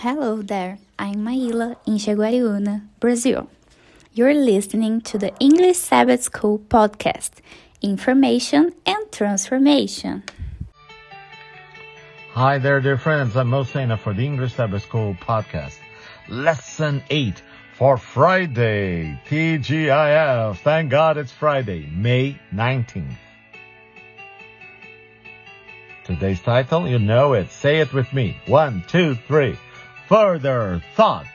Hello there, I'm Maíla in Jaguariúna, Brazil. You're listening to the English Sabbath School podcast, Information and Transformation. Hi there, dear friends, I'm Mosena for the English Sabbath School podcast. Lesson 8 for Friday, TGIF. Thank God it's Friday, May 19th. Today's title, you know it. Say it with me. 1, 2, 3. Further thought.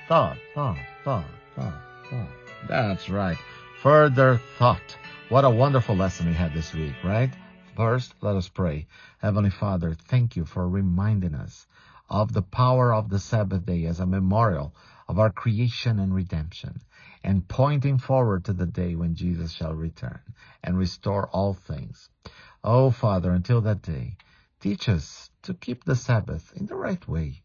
That's right. Further thought. What a wonderful lesson we had this week, right? First, let us pray. Heavenly Father, thank you for reminding us of the power of the Sabbath day as a memorial of our creation and redemption, and pointing forward to the day when Jesus shall return and restore all things. Oh, Father, until that day, teach us to keep the Sabbath in the right way.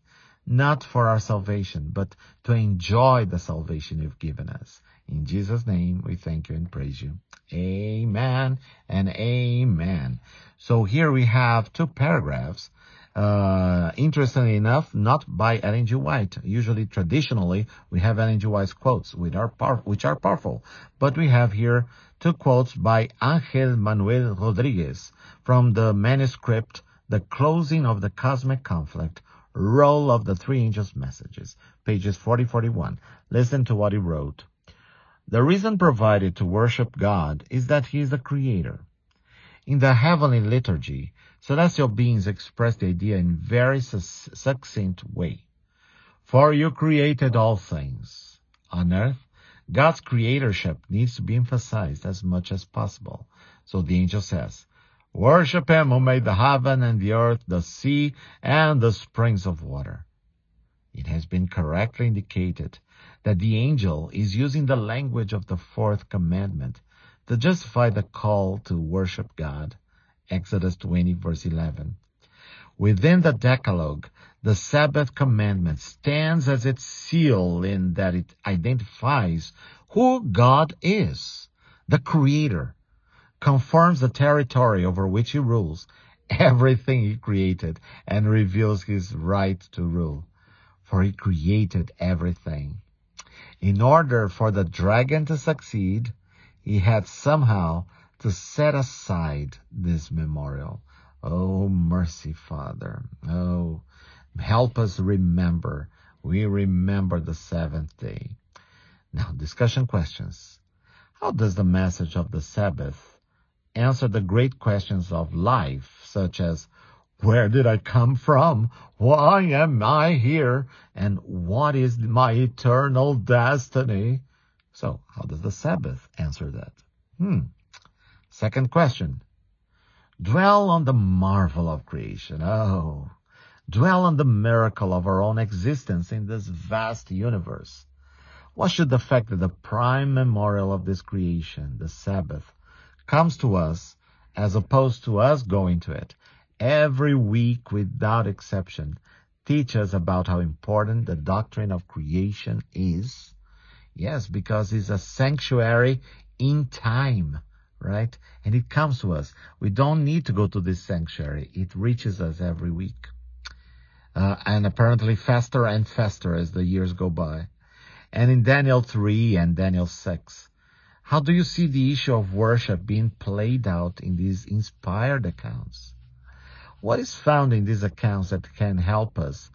Not for our salvation, but to enjoy the salvation you've given us. In Jesus' name, we thank you and praise you. Amen and amen. So here we have two paragraphs. Interestingly enough, not by Ellen G. White. Usually, traditionally, we have Ellen G. White's quotes, which are powerful. But we have here two quotes by Ángel Manuel Rodríguez from the manuscript, The Closing of the Cosmic Conflict, Role of the Three Angels' Messages, pages 40-41. Listen to what he wrote. The reason provided to worship God is that he is the creator. In the heavenly liturgy, celestial beings express the idea in very succinct way. For you created all things. On earth, God's creatorship needs to be emphasized as much as possible. So the angel says, worship him who made the heaven and the earth, the sea, and the springs of water. It has been correctly indicated that the angel is using the language of the fourth commandment to justify the call to worship God. Exodus 20, verse 11. Within the Decalogue, the Sabbath commandment stands as its seal in that it identifies who God is, the Creator, confirms the territory over which he rules, everything he created, and reveals his right to rule, for he created everything. In order for the dragon to succeed, he had somehow to set aside this memorial. Oh, mercy, Father. Oh, help us remember. We remember the seventh day. Now, discussion questions. How does the message of the Sabbath answer the great questions of life, such as, where did I come from? Why am I here? And what is my eternal destiny? So, how does the Sabbath answer that? Second question. Dwell on the marvel of creation. Oh, dwell on the miracle of our own existence in this vast universe. What should the fact that the prime memorial of this creation, the Sabbath, comes to us as opposed to us going to it every week without exception teach us about how important the doctrine of creation is? Yes, because it's a sanctuary in time, right? And it comes to us. We don't need to go to this sanctuary. It reaches us every week. And apparently faster and faster as the years go by. And in Daniel 3 and Daniel 6, how do you see the issue of worship being played out in these inspired accounts? What is found in these accounts that can help us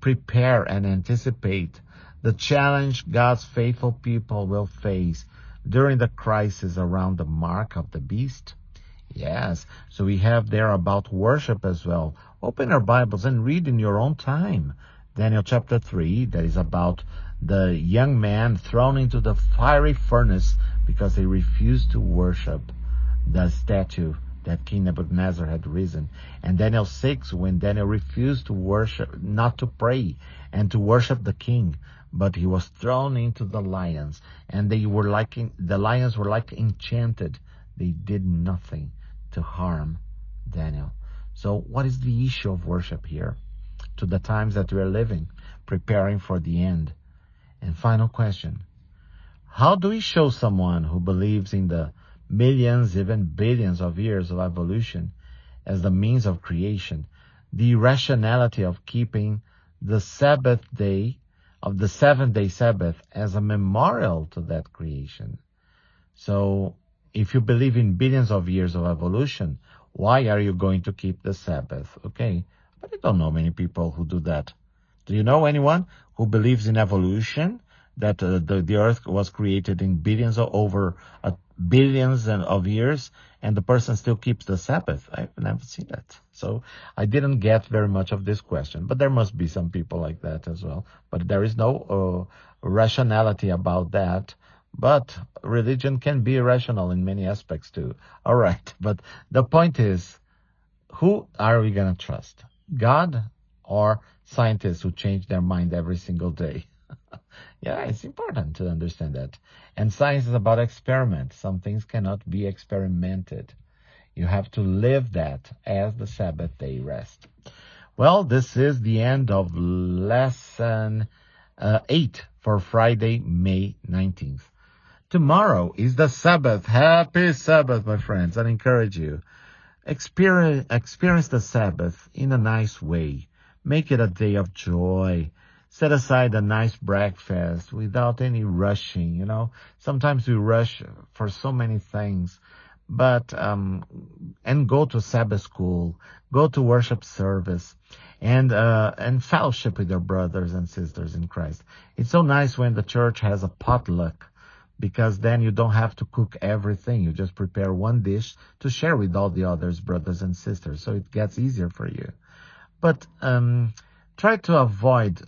prepare and anticipate the challenge God's faithful people will face during the crisis around the mark of the beast? Yes, so we have there about worship as well. Open our Bibles and read in your own time. Daniel chapter 3, that is about the young man thrown into the fiery furnace because they refused to worship the statue that King Nebuchadnezzar had risen. And Daniel 6, when Daniel refused to worship, not to pray and to worship the king, but he was thrown into the lions, and they were like the lions were like enchanted. They did nothing to harm Daniel. So what is the issue of worship here? To the times that we are living, preparing for the end. And final question, how do we show someone who believes in the millions, even billions of years of evolution as the means of creation, the irrationality of keeping the Sabbath day of the seventh-day Sabbath as a memorial to that creation. So if you believe in billions of years of evolution, why are you going to keep the Sabbath? Okay, but I don't know many people who do that. Do you know anyone who believes in evolution, that the earth was created in billions or over billions of years, and the person still keeps the Sabbath? I've never seen that. So I didn't get very much of this question, but there must be some people like that as well. But there is no rationality about that. But religion can be irrational in many aspects too. All right. But the point is, who are we going to trust? God or scientists who change their mind every single day? Yeah, it's important to understand that. And science is about experiment. Some things cannot be experimented. You have to live that as the Sabbath day rest. Well, this is the end of lesson 8 for Friday, May 19th. Tomorrow is the Sabbath. Happy Sabbath, my friends. I encourage you. Experience the Sabbath in a nice way. Make it a day of joy. Set aside a nice breakfast without any rushing, you know. Sometimes we rush for so many things, but, and go to Sabbath school, go to worship service, and fellowship with your brothers and sisters in Christ. It's so nice when the church has a potluck, because then you don't have to cook everything. You just prepare one dish to share with all the others, brothers and sisters. So it gets easier for you. But, try to avoid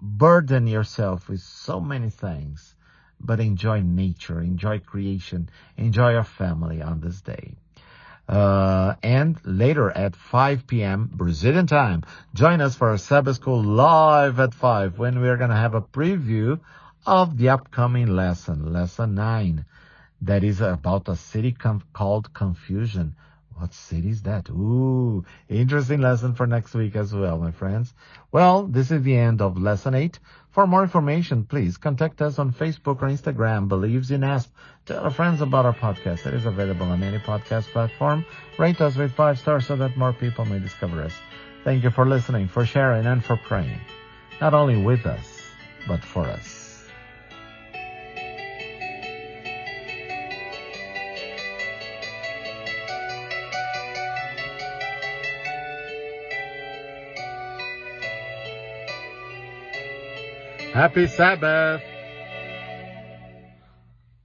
burden yourself with so many things, but enjoy nature, enjoy creation, enjoy your family on this day. And later at 5 p.m. Brazilian time, join us for our Sabbath School live at 5, when we are going to have a preview of the upcoming lesson, lesson 9, that is about a city called Confusion. What city is that? Ooh, interesting lesson for next week as well, my friends. Well, this is the end of lesson 8. For more information, please contact us on Facebook or Instagram, Believes in Asp. Tell our friends about our podcast. It is available on any podcast platform. Rate us with 5 stars so that more people may discover us. Thank you for listening, for sharing, and for praying. Not only with us, but for us. Happy Sabbath!